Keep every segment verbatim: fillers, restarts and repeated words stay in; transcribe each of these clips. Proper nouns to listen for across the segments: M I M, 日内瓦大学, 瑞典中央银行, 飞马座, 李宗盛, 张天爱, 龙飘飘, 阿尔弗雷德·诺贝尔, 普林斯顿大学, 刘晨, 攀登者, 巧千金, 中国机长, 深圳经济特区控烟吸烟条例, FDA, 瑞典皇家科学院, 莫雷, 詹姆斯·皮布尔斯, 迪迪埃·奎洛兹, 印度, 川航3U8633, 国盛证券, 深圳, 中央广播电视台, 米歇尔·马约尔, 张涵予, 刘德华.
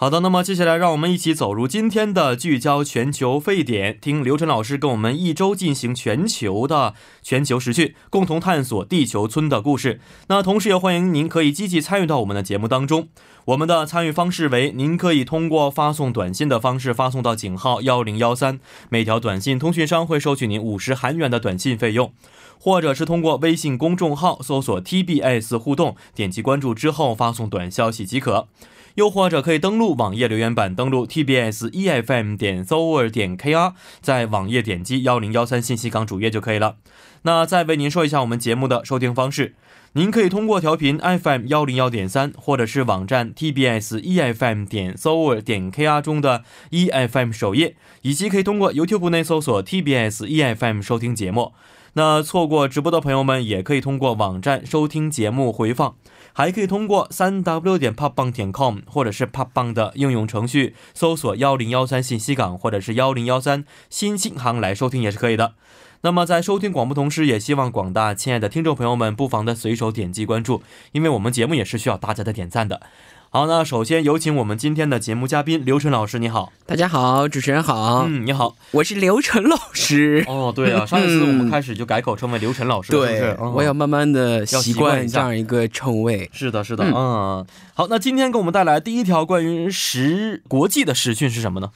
好的，那么接下来让我们一起走入今天的聚焦全球沸点，听刘晨老师跟我们一周进行全球的全球时讯，共同探索地球村的故事。那同时也欢欢迎您可以积极参与到我们的节目当中，我们的参与方式为您可以通过发送短信的方式发送到井号 一零一三， 每条短信通讯商会收取您 五十韩元的短信费用， 或者是通过微信公众号搜索 티비에스 互动， 点击关注之后发送短消息即可。 又或者可以登录网页留言板，登录 tbs efm.sower.kr， 在网页点击 一零一三信息港主页就可以了。 那再为您说一下我们节目的收听方式， 您可以通过调频 에프엠 一零一点三， 或者是网站 tbs efm.sower.kr 中的 efm 首页， 以及可以通过 YouTube 内搜索 tbs efm 收听节目。 那错过直播的朋友们也可以通过网站收听节目回放， 还可以通过 三 w 点 팟빵 点 com 或者是 팟빵 的应用程序搜索 一零一三信息港 或者是 一零一三新星行来收听也是可以的。 那么在收听广播同时也希望广大亲爱的听众朋友们不妨的随手点击关注， 因为我们节目也是需要大家的点赞的。 好，那首先有请我们今天的节目嘉宾刘晨老师，你好。 大家好，主持人好。 嗯，你好， 我是刘晨老师。 哦对啊，上一次我们开始就改口称为刘晨老师。 对，我要慢慢的习惯这样一个称谓。是的是的。嗯， 好，那今天给我们带来第一条关于时国际的时讯是什么呢？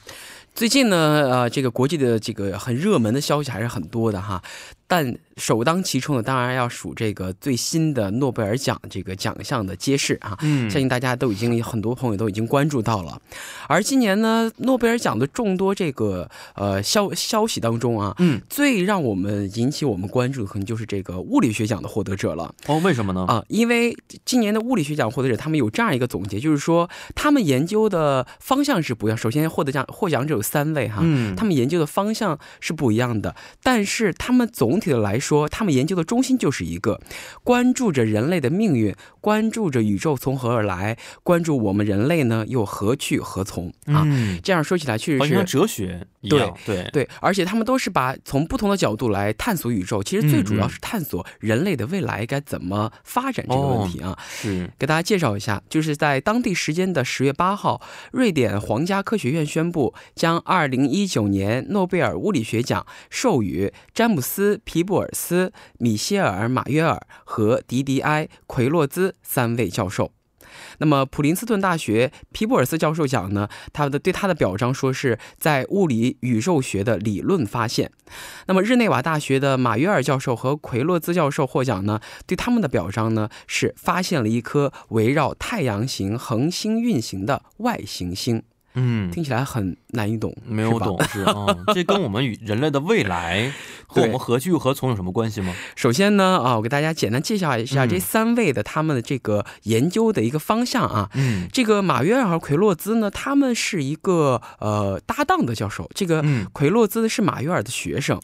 最近呢，这个国际的这个很热门的消息还是很多的哈，但首当其冲的当然要数这个最新的诺贝尔奖这个奖项的揭示啊，相信大家都有已经很多朋友都已经关注到了。而今年呢，诺贝尔奖的众多这个呃消消息当中啊，最让我们引起我们关注的可能就是这个物理学奖的获得者了。哦，为什么呢？啊，因为今年的物理学奖获得者他们有这样一个总结，就是说他们研究的方向是不一样，获奖者有 三位哈，他们研究的方向是不一样的，但是他们总体的来说，他们研究的中心就是一个关注着人类的命运，关注着宇宙从何而来，关注我们人类呢又何去何从啊，这样说起来确实是，好像哲学一样。对对对，而且他们都是把从不同的角度来探索宇宙，其实最主要是探索人类的未来该怎么发展这个问题啊。是给大家介绍一下，就是在当地时间的十月八号， 瑞典皇家科学院宣布 将二零一九年诺贝尔物理学奖授予詹姆斯·皮布尔斯、米歇尔·马约尔和迪迪埃·奎洛兹三位教授。 那么普林斯顿大学皮布尔斯教授奖呢，他的对他的表彰说是在物理宇宙学的理论发现。 那么日内瓦大学的马约尔教授和奎洛兹教授获奖呢，对他们的表彰呢是发现了一颗围绕太阳型恒星运行的外行星。 嗯，听起来很难以懂，没有懂是啊，这跟我们人类的未来和我们何去何从有什么关系吗？ 首先呢，啊，我给大家简单介绍一下这三位的他们的这个研究的一个方向啊。 这个马约尔和奎洛兹呢，他们是一个呃搭档的教授， 这个奎洛兹是马约尔的学生。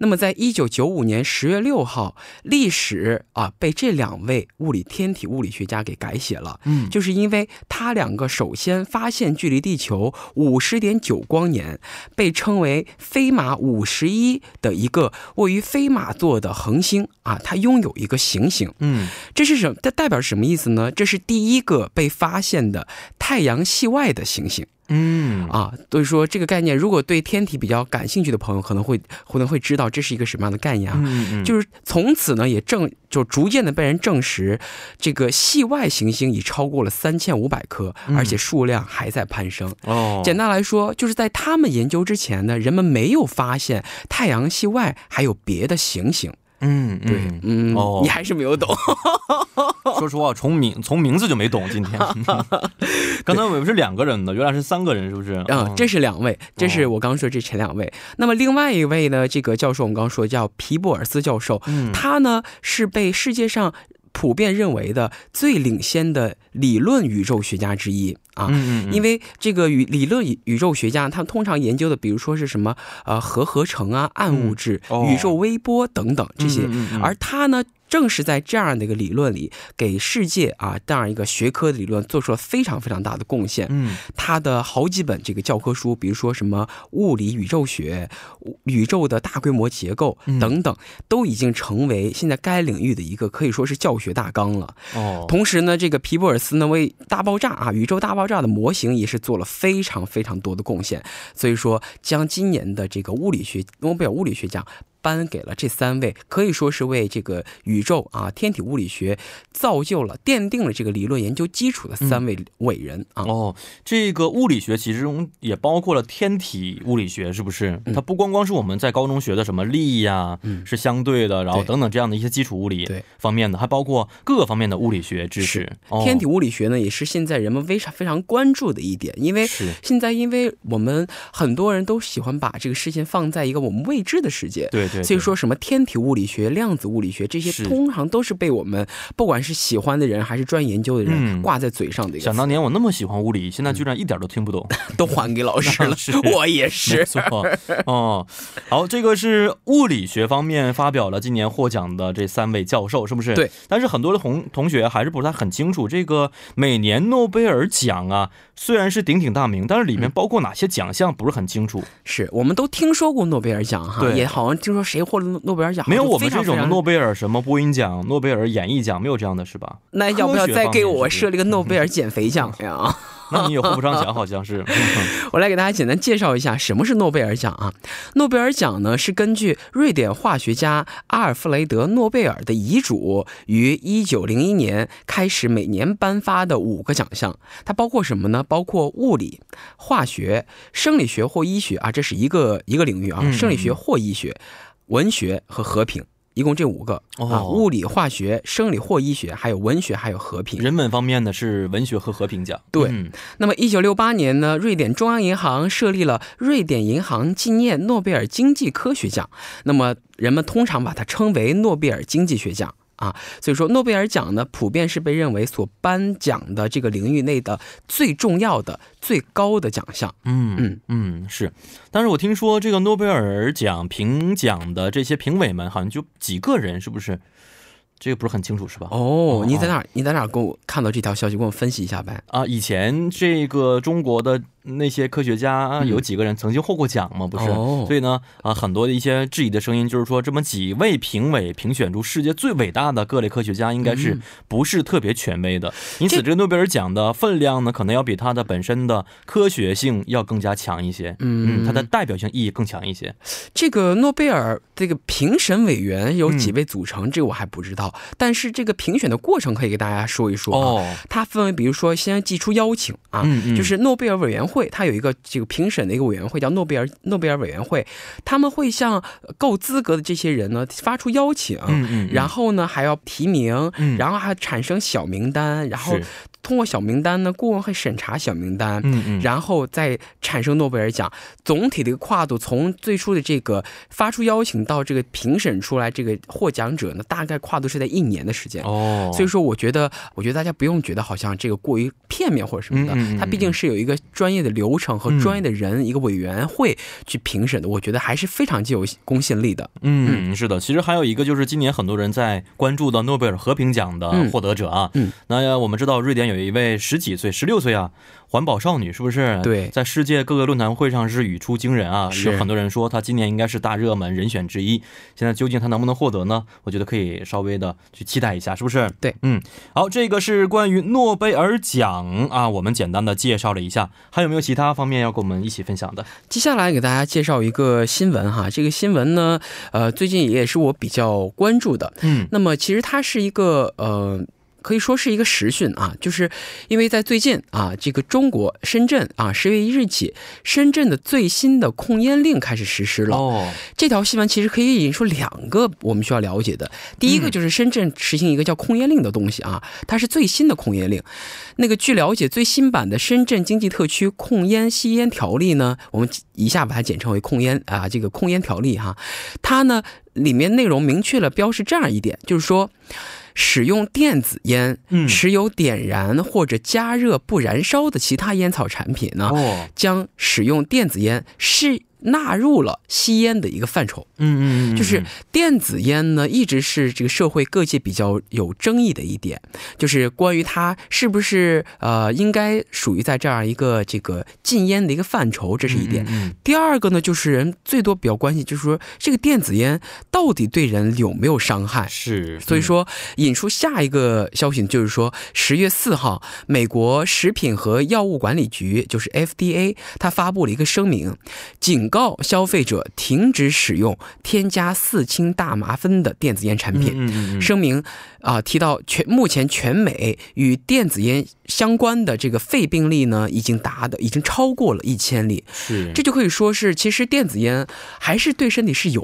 那么在一九九五年十月六号， 历史啊被这两位物理天体物理学家给改写了， 就是因为他两个首先发现距离地球 五十点九光年， 被称为飞马五十一 的一个位于飞马座的恒星啊，它拥有一个行星。 这是什么？这代表什么意思呢？ 这是第一个被发现的太阳系外的行星。 嗯啊，所以说这个概念如果对天体比较感兴趣的朋友可能会可能会知道这是一个什么样的概念啊，就是从此呢也正就逐渐的被人证实这个系外行星已超过了三千五百颗，而且数量还在攀升。简单来说就是在他们研究之前呢，人们没有发现太阳系外还有别的行星。 嗯，对，嗯，你还是没有懂。说实话，从名从名字就没懂今天。刚才我们是两个人的，原来是三个人，是不是？啊，这是两位，这是我刚刚说这前两位。那么另外一位呢，这个教授我们刚说叫皮布尔斯教授，他呢是被世界上 普遍认为的最领先的理论宇宙学家之一啊，因为这个理论宇宙学家他们通常研究的，比如说是什么呃核合成啊、暗物质、宇宙微波等等这些，而他呢正是在这样的一个理论里，给世界啊这样一个学科的理论做出了非常非常大的贡献。嗯，他的好几本这个教科书，比如说什么物理宇宙学、宇宙的大规模结构等等，嗯、都已经成为现在该领域的一个可以说是教学大纲了。哦，同时呢，这个皮博尔斯呢为大爆炸啊宇宙大爆炸的模型也是做了非常非常多的贡献。所以说，将今年的这个物理学诺贝尔物理学奖颁给了这三位，可以说是为这个宇宙啊天体物理学造就了奠定了这个理论研究基础的三位伟人啊、嗯、哦，这个物理学其中也包括了天体物理学，是不是、嗯、它不光光是我们在高中学的什么力呀、啊嗯、是相对的，然后等等这样的一些基础物理方面的，还包括各个方面的物理学知识、哦、天体物理学呢也是现在人们非常非常关注的一点，因为现在因为我们很多人都喜欢把这个事情放在一个我们未知的世界，对，所以说什么天体物理学、量子物理学这些通常都是被我们不管是喜欢的人还是专研究的人挂在嘴上的一个、嗯、想当年我那么喜欢物理，现在居然一点都听不懂、嗯、都还给老师了我也是哦，好，这个是物理学方面发表了今年获奖的这三位教授，是不是？对。但是很多的同同学还是不太很清楚这个每年诺贝尔奖啊虽然是鼎鼎大名，但是里面包括哪些奖项不是很清楚、嗯、是我们都听说过诺贝尔奖哈，也好像听说谁获了诺贝尔奖，没有我们这种的诺贝尔什么播音奖、诺贝尔演艺奖，没有这样的是吧？那要不要再给我设立个诺贝尔减肥奖呀？那你也获不上奖，好像是。我来给大家简单介绍一下什么是诺贝尔奖啊。诺贝尔奖呢是根据瑞典化学家阿尔弗雷德·诺贝尔的遗嘱于一九零一年开始每年颁发的五个奖项，它包括什么呢？包括物理、化学、生理学或医学啊，这是一个一个领域啊，生理学或医学、文学和和平。一共这五个啊，物理、化学、生理或医学，还有文学，还有和平。人文方面呢是文学和和平奖。对、嗯。那么一九六八年呢，瑞典中央银行设立了瑞典银行纪念诺贝尔经济科学奖，那么人们通常把它称为诺贝尔经济学奖。啊，所以说诺贝尔奖呢普遍是被认为所颁奖的这个领域内的最重要的最高的奖项。嗯嗯嗯，是。但是我听说这个诺贝尔奖评奖的这些评委们好像就几个人，是不是？这个不是很清楚，是吧？哦，你在哪？你在哪给我看到这条消息？给我分析一下呗。啊，以前这个中国的那些科学家有几个人曾经获过奖嘛？不是，哦、所以呢，啊，很多的一些质疑的声音就是说，这么几位评委评选出世界最伟大的各类科学家，应该是不是特别权威的？因此，这个诺贝尔奖的分量呢，可能要比它的本身的科学性要更加强一些。嗯，它的代表性意义更强一些。这个诺贝尔这个评审委员有几位组成？嗯、这个我还不知道。但是这个评选的过程可以给大家说一说啊，哦、它分为比如说先寄出邀请啊，嗯嗯就是诺贝尔委员会，它有一个这个评审的一个委员会叫诺贝尔诺贝尔委员会，他们会向够资格的这些人呢发出邀请，嗯嗯嗯然后呢还要提名，嗯、然后还产生小名单，然后通过小名单呢，顾问会审查小名单，嗯嗯然后再产生诺贝尔奖。总体的一个跨度，从最初的这个发出邀请到这个评审出来这个获奖者呢，大概跨度是在一年的时间。哦，所以说我觉得，我觉得大家不用觉得好像这个过于片面或者什么的，嗯嗯嗯它毕竟是有一个专业的流程和专业的人、嗯、一个委员会去评审的，我觉得还是非常具有公信力的。嗯，嗯是的。其实还有一个就是今年很多人在关注的诺贝尔和平奖的获得者啊，嗯嗯、那我们知道瑞典有。有一位十几岁、十六岁啊，环保少女是不是？对，在世界各个论坛会上是语出惊人啊，有很多人说她今年应该是大热门人选之一。现在究竟她能不能获得呢？我觉得可以稍微的去期待一下，是不是？对，嗯，好，这个是关于诺贝尔奖啊，我们简单的介绍了一下，还有没有其他方面要跟我们一起分享的？接下来给大家介绍一个新闻哈，这个新闻呢，呃，最近也是我比较关注的，嗯，那么其实它是一个呃。可以说是一个时讯啊，就是因为在最近啊，这个中国深圳啊，十月一日起，深圳的最新的控烟令开始实施了。哦，这条新闻其实可以引出两个我们需要了解的。第一个就是深圳实行一个叫控烟令的东西啊，嗯、它是最新的控烟令。那个据了解，最新版的《深圳经济特区控烟吸烟条例》呢，我们一下把它简称为控烟啊，这个控烟条例哈，它呢里面内容明确了标示这样一点，就是说。使用电子烟、持有点燃或者加热不燃烧的其他烟草产品呢，将使用电子烟是纳入了吸烟的一个范畴。就是电子烟呢一直是这个社会各界比较有争议的一点，就是关于它是不是呃应该属于在这样一个这个禁烟的一个范畴，这是一点。第二个呢就是人最多比较关心就是说这个电子烟到底对人有没有伤害。是，所以说引出下一个消息，就是说 十月四号美国食品和药物管理局就是 F D A 它发布了一个声明， 而且因为它当时打的广告就是说电子烟对身体是有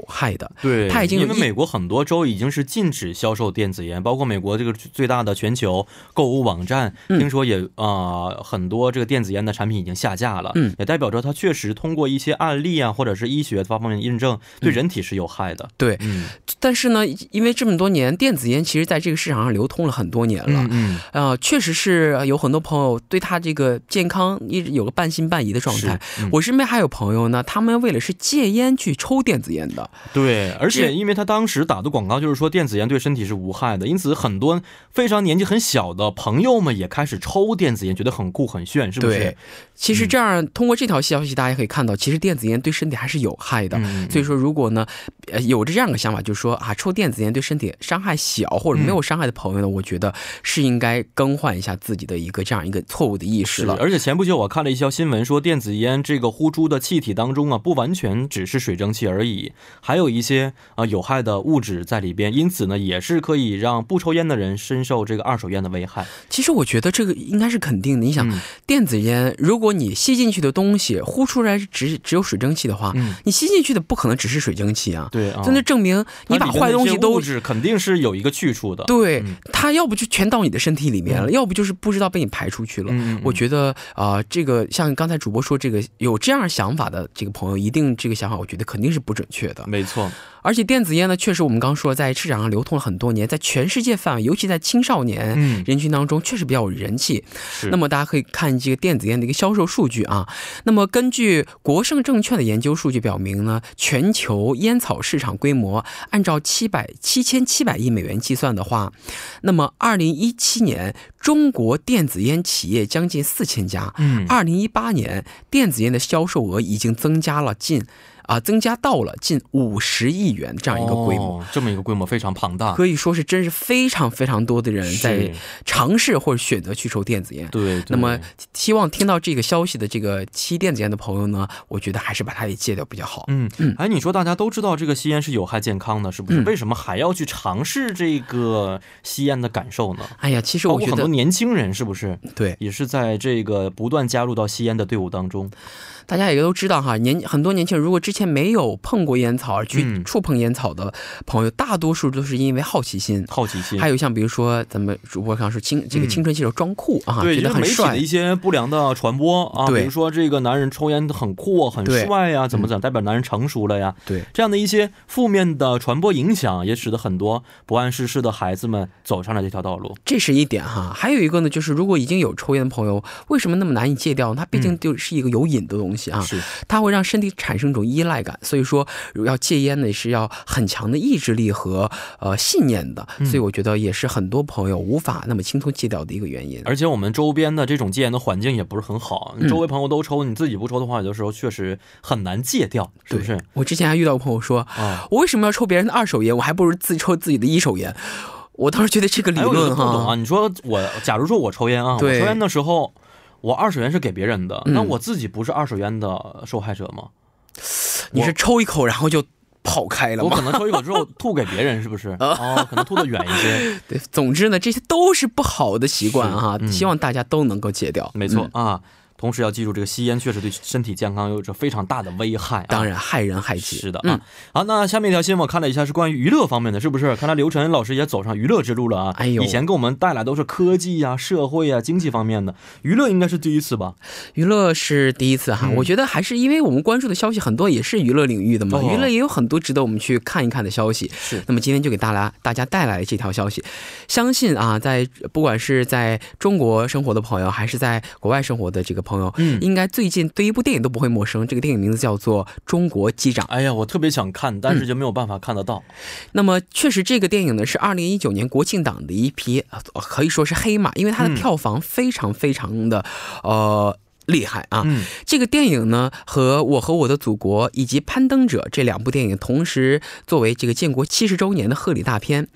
害的，它已经被美国很多州已经是禁止销售电子烟，包括美国这个最大的全球购物网站听说也呃很多这个电子烟的产品已经下架了，也代表着它确实通过一些案例啊或者是医学方面印证对人体是有害的。就是但是呢因为这么多年电子烟其实在这个市场上流通了很多年，在全世界范围尤其在青少年人群当中确实比较有人气。那么大家可以看这个电子烟的一个销售数据啊，那么根据国盛证券的研究数据表明呢，全球烟草市场规模按照 七百七千七百亿美元计算的话，那么二零一七年中国电子烟企业将近 四千家二零一八年电子烟的销售额已经增加了近 增加到了近五十亿元这样一个规模，非常庞大。可以说是真是非常非常多的人在尝试或者选择去抽电子烟。对，那么希望听到这个消息的这个吸电子烟的朋友呢，我觉得还是把它也戒掉比较好。嗯，哎，你说大家都知道这个吸烟是有害健康的，是不是？为什么还要去尝试这个吸烟的感受呢？哎呀，其实我很多年轻人是不是对也是在这个不断加入到吸烟的队伍当中。大家也都知道哈，年很多年轻人如果之前没有碰过烟草而去 触碰烟草的朋友大多数都是因为好奇心好奇心还有像比如说咱们我刚说青这个青春期的装酷啊，觉得很帅，还有一种媒体的一些不良的传播啊，比如说这个男人抽烟很酷啊很帅啊怎么怎么代表男人成熟了呀。这样的一些负面的传播影响也使得很多不按世事的孩子们走上了这条道路。这是一点哈。还有一个呢就是如果已经有抽烟的朋友，为什么那么难以戒掉？它毕竟就是一个有瘾的东西啊，它会让身体产生一种依赖感， 所以说要戒烟呢是要很强的意志力和信念的，所以我觉得也是很多朋友无法那么轻松戒掉的一个原因。而且我们周边的这种戒烟的环境也不也不是很好，周围朋友都抽，你自己不抽的话有的时候确实很难戒掉，是不是？我之前还遇到朋友说我为什么要抽别人的二手烟，我还不如自己抽自己的一手烟。 我当时觉得这个理论哈，你说我假如说我抽烟啊，我抽烟的时候我二手烟是给别人的，那我自己不是二手烟的受害者吗？你是抽一口然后就 跑开了吗？我可能抽一口之后吐给别人是不是？哦，可能吐得远一些。对，总之呢这些都是不好的习惯哈，希望大家都能够戒掉。没错啊。 同时要记住这个吸烟确实对身体健康有着非常大的危害。当然害人害己。是的啊。好，那下面一条新闻我看了一下是关于娱乐方面的，是不是？看来刘晨老师也走上娱乐之路了啊。以前跟我们带来都是科技啊社会啊经济方面的，娱乐应该是第一次吧？娱乐是第一次哈，我觉得还是因为我们关注的消息很多也是娱乐领域的嘛，娱乐也有很多值得我们去看一看的消息。那么今天就给大家带来这条消息，相信啊在不管是在中国生活的朋友还是在国外生活的这个朋友、嗯、应该最近对一部电影都不会陌生，这个电影名字叫做《中国机长》。哎呀，我特别想看，但是就没有办法看得到、嗯、那么确实这个电影呢是二零一九年国庆档的一匹可以说是黑马，因为它的票房非常非常的、嗯、呃厉害啊、嗯！这个电影呢和《我和我的祖国》以及《攀登者》这两部电影同时作为这个建国七十周年的贺礼大片。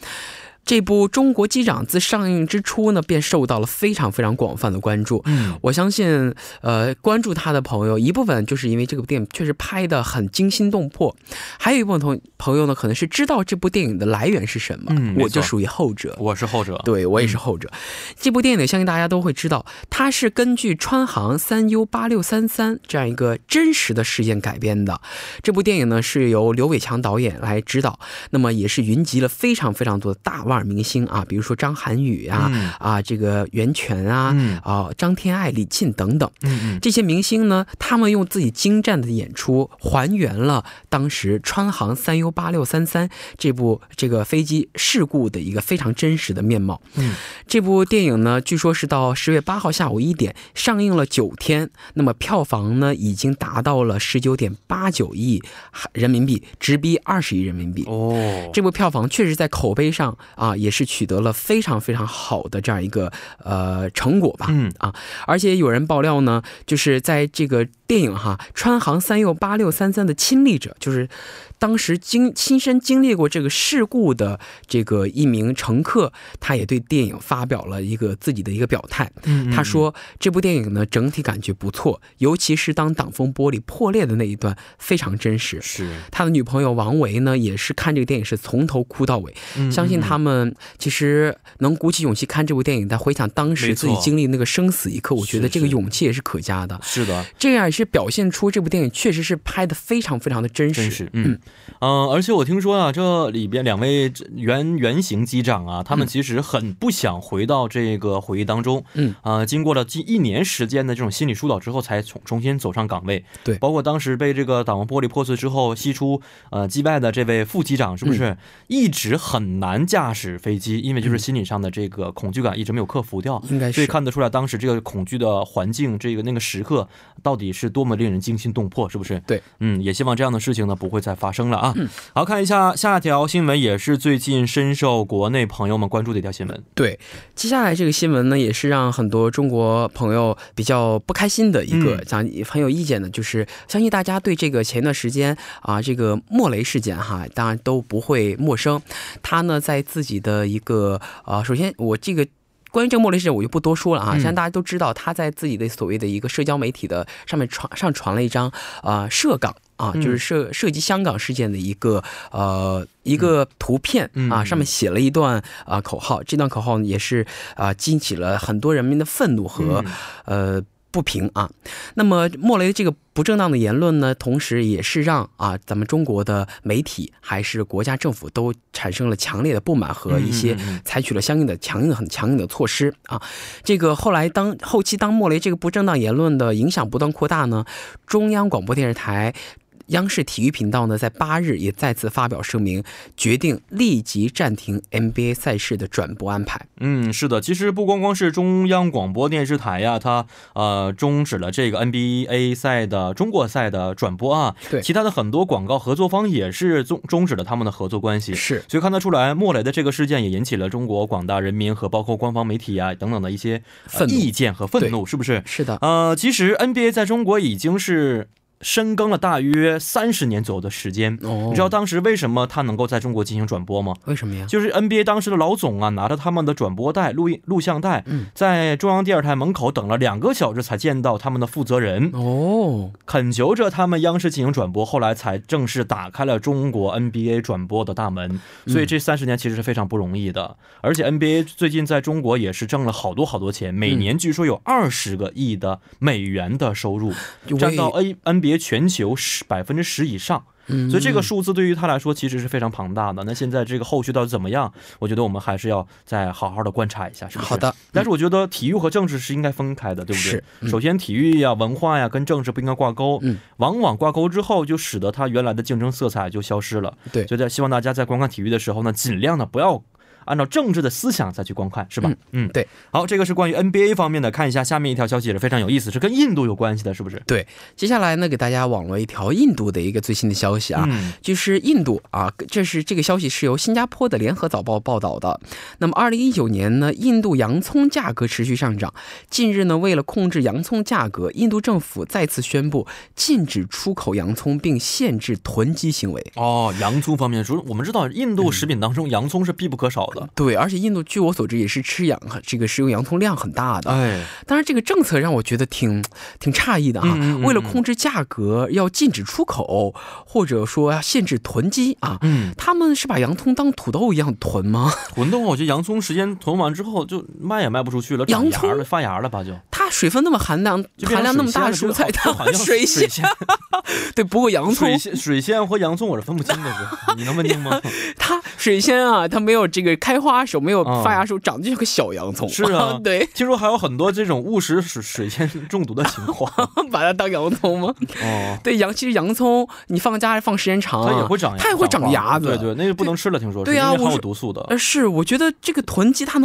这部《中国机长》自上映之初呢便受到了非常非常广泛的关注、嗯、我相信呃，关注他的朋友一部分就是因为这部电影确实拍得很惊心动魄，还有一部分朋友呢可能是知道这部电影的来源是什么、嗯、我就属于后者，我是后者，对，我也是后者、嗯、这部电影相信大家都会知道，它是根据川航 三 U 八六三三 这样一个真实的事件改编的。这部电影呢是由刘伟强导演来指导，那么也是云集了非常非常多的大腕明星啊，比如说张涵予啊、嗯、啊这个袁泉啊、嗯、啊张天爱、李沁等等、嗯嗯、这些明星呢他们用自己精湛的演出还原了当时川航 三 U 八六三三 这部这个飞机事故的一个非常真实的面貌、嗯、这部电影呢据说是到十月八号下午一点上映了九天，那么票房呢已经达到了 十九点八九亿人民币，直逼二十亿人民币、哦、这部票房确实在口碑上啊啊，也是取得了非常非常好的这样一个呃成果吧，嗯啊，而且有人爆料呢，就是在这个电影哈，川航三 U 八六三三的亲历者，就是当时经亲身经历过这个事故的这个一名乘客，他也对电影发表了一个自己的一个表态，嗯嗯，他说这部电影呢整体感觉不错，尤其是当挡风玻璃破裂的那一段非常真实。是他的女朋友王维呢，也是看这个电影是从头哭到尾，嗯嗯，相信他们。其实能鼓起勇气看这部电影，但回想当时自己经历那个生死一刻，我觉得这个勇气也是可嘉的。是的，这样也是表现出这部电影确实是拍的非常非常的真实。真实，嗯嗯、呃，而且我听说啊，这里边两位原原型机长啊，他们其实很不想回到这个回忆当中。嗯啊、呃，经过了近一年时间的这种心理疏导之后，才重重新走上岗位。对，包括当时被这个挡风玻璃破碎之后，吸出呃机外的这位副机长，是不是、嗯、一直很难驾驶飞机，因为就是心理上的这个恐惧感一直没有克服掉，应该是，所以看得出来当时这个恐惧的环境，这个那个时刻到底是多么令人惊心动魄，是不是？对，嗯，也希望这样的事情呢不会再发生了啊。嗯、好，看一下下条新闻，也是最近深受国内朋友们关注的一条新闻。对，接下来这个新闻呢，也是让很多中国朋友比较不开心的一个，讲、嗯、很有意见的，就是相信大家对这个前段时间啊这个莫雷事件哈，当然都不会陌生。他呢在自己的一个啊、呃，首先我这个关于这个莫雷事件我就不多说了啊，现在大家都知道他在自己的所谓的一个社交媒体的上面传上传了一张啊、呃、涉港啊，就是涉涉及香港事件的一个呃一个图片啊，上面写了一段啊、呃、口号，这段口号也是啊、呃、激起了很多人民的愤怒和呃不平啊。那么莫雷这个不正当的言论呢，同时也是让啊咱们中国的媒体还是国家政府都产生了强烈的不满和一些采取了相应的强硬很强硬的措施啊。这个后来当后期当莫雷这个不正当言论的影响不断扩大呢，中央广播电视台央视体育频道呢在八日也再次发表声明，决定立即暂停 N B A 赛事的转播安排。嗯，是的，其实不光光是中央广播电视台呀，它呃终止了这个 N B A 赛的中国赛的转播啊，对，其他的很多广告合作方也是终终止了他们的合作关系。是，所以看得出来莫雷的这个事件也引起了中国广大人民和包括官方媒体啊等等的一些、呃、意见和愤怒，是不是？是的，呃，其实 N B A 在中国已经是深耕了大约三十年左右的时间、哦、你知道当时为什么他能够在中国进行转播吗？为什么呀？就是 N B A 当时的老总啊，拿着他们的转播带、录音、录像带、嗯、在中央电视台门口等了两个小时才见到他们的负责人哦，恳求着他们央视进行转播，后来才正式打开了中国 N B A 转播的大门。所以这三十年其实是非常不容易的、嗯、而且 N B A 最近在中国也是挣了好多好多钱，每年据说有二十个亿的美元的收入、嗯、占到 N B A别全球百分之十以上，所以这个数字对于他来说其实是非常庞大的。那现在这个后续到底怎么样，我觉得我们还是要再好好的观察一下，是不是？好的、嗯、但是我觉得体育和政治是应该分开的，对不对？是、嗯、首先体育呀、文化呀跟政治不应该挂钩、嗯、往往挂钩之后就使得他原来的竞争色彩就消失了。对，所以希望大家在观看体育的时候呢，尽量的不要按照政治的思想再去观看是吧？嗯，对。好，这个是关于 N B A 方面的看一下下面一条消息也是非常有意思，是跟印度有关系的，是不是？对，接下来呢给大家往了一条印度的一个最新的消息啊，就是印度啊，这是这个消息是由新加坡的联合早报报道的。那么二零一九年呢，印度洋葱价格持续上涨，近日呢为了控制洋葱价格，印度政府再次宣布禁止出口洋葱并限制囤积行为。哦，洋葱方面说我们知道印度食品当中洋葱是必不可少的。 而且印度据我所知也是吃洋这个食用洋葱量很大的，当然这个政策让我觉得挺挺诧异的。为了控制价格要禁止出口，或者说限制囤积啊，他们是把洋葱当土豆一样囤吗？囤的话我就洋葱时间囤完之后就卖也卖不出去了，养芽儿的发芽了吧，就他水分那么寒凉，寒凉那么大的蔬菜，它水洗下，对，不过洋葱，水鲜和洋葱我是分不清的，你能分清吗？它水鲜啊它没有这个开花时候没有发芽时候长进这个小洋葱，是啊，对，其实我还有很多这种误食水鲜中毒的情况，把它当洋葱吗？对，洋其实洋葱你放家放时间长，它也会长芽子，对对，那就不能吃了，听说对啊，水洗就得囤上，是吧？太会长芽子，对对，那不能吃了，听说对啊，我就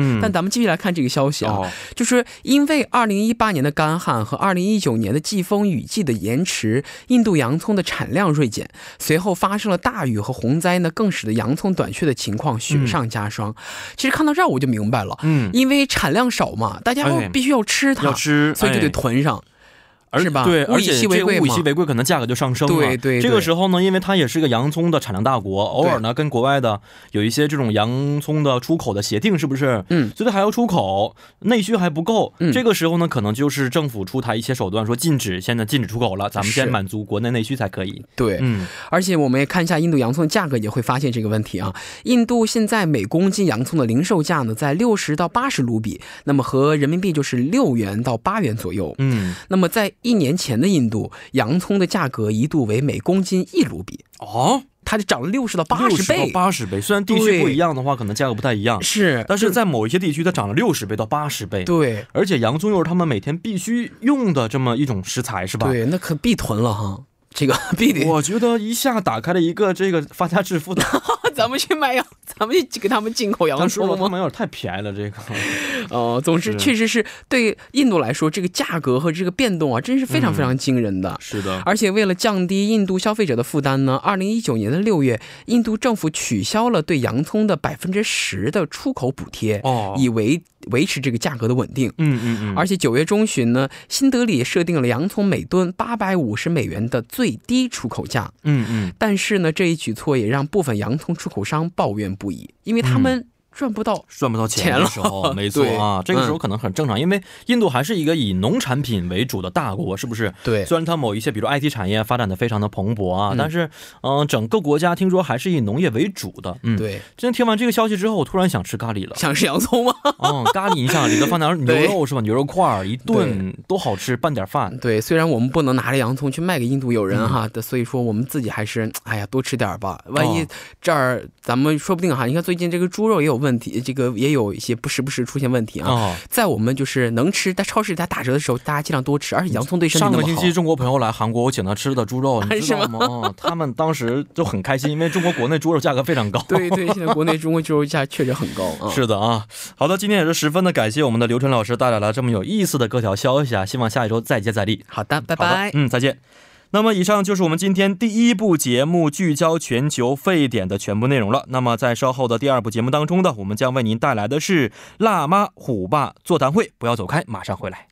明白了。因为产量少嘛，大家必须要吃它，所以就得囤上。 是吧？对，而且印度洋葱的产量锐减，随后发生了大鱼和洪灾呢，更使得洋葱短缺的情况迅上加霜。其实看到这儿我就明白了，因为产量少嘛，大家必须要吃它，所以就得囤上，是吧？对，而且洗肥贵嘛，洗肥贵可能价格就上升，对对，而且我们也看一下印度洋葱价格也会发现这个问题啊，印度现在每公斤洋葱的零售价呢在六十到八十卢比，那么和人民币就是六元到八元左右。嗯，那么 在一年前的印度，洋葱的价格一度为每公斤一卢比。 哦， 它就涨了六十到八十倍， 虽然地区不一样的话可能价格不太一样，是，但是在某一些地区它涨了六十倍到八十倍。 对，而且洋葱又是他们每天必须用的这么一种食材，是吧？对，那可必囤了哈。 这个必得，我觉得一下打开了一个这个发家致富的，咱们去买洋，咱们去给他们进口洋葱吧，他们有点太便宜了，这个总之确实是对印度来说这个价格和这个变动啊真是非常非常惊人的。是的，而且为了降低印度消费者的负担呢，二零一九年的六月印度政府取消了对洋葱的百分之十的出口补贴，以维 维持这个价格的稳定。 而且九月中旬呢，新德里也设定了洋葱每吨八百五十美元的最低出口价。 但是呢，这一举措也让部分洋葱出口商抱怨不已，因为他们 赚不到赚不到钱的时候，没错啊，这个时候可能很正常，因为印度还是一个以农产品为主的大国，是不是？对，虽然它某一些比如 I T 产业发展的非常的蓬勃啊，但是嗯，整个国家听说还是以农业为主的，对，今天听完这个消息之后，突然想吃咖喱了，想吃洋葱吗？哦，咖喱一下里头放点牛肉是吧，牛肉块一顿都好吃，拌点饭，对，虽然我们不能拿着洋葱去卖给印度友人哈，所以说我们自己还是哎呀多吃点吧，万一这儿咱们说不定哈，你看最近这个猪肉也有问题， 这个也有一些不时不时出现问题啊，在我们就是能吃但超市里打打折的时候，大家尽量多吃，而且洋葱对身体好。上个星期中国朋友来韩国，我请他吃的猪肉，你知道吗？他们当时就很开心，因为中国国内猪肉价格非常高。对对，现在国内中国猪肉价确实很高，是的啊。好的，今天也是十分的感谢我们的刘晨老师带来了这么有意思的各条消息啊，希望下一周再接再厉。好的，拜拜。嗯，再见。 那么以上就是我们今天第一部节目聚焦全球沸点的全部内容了。那么在稍后的第二部节目当中呢，我们将为您带来的是辣妈虎爸座谈会，不要走开，马上回来。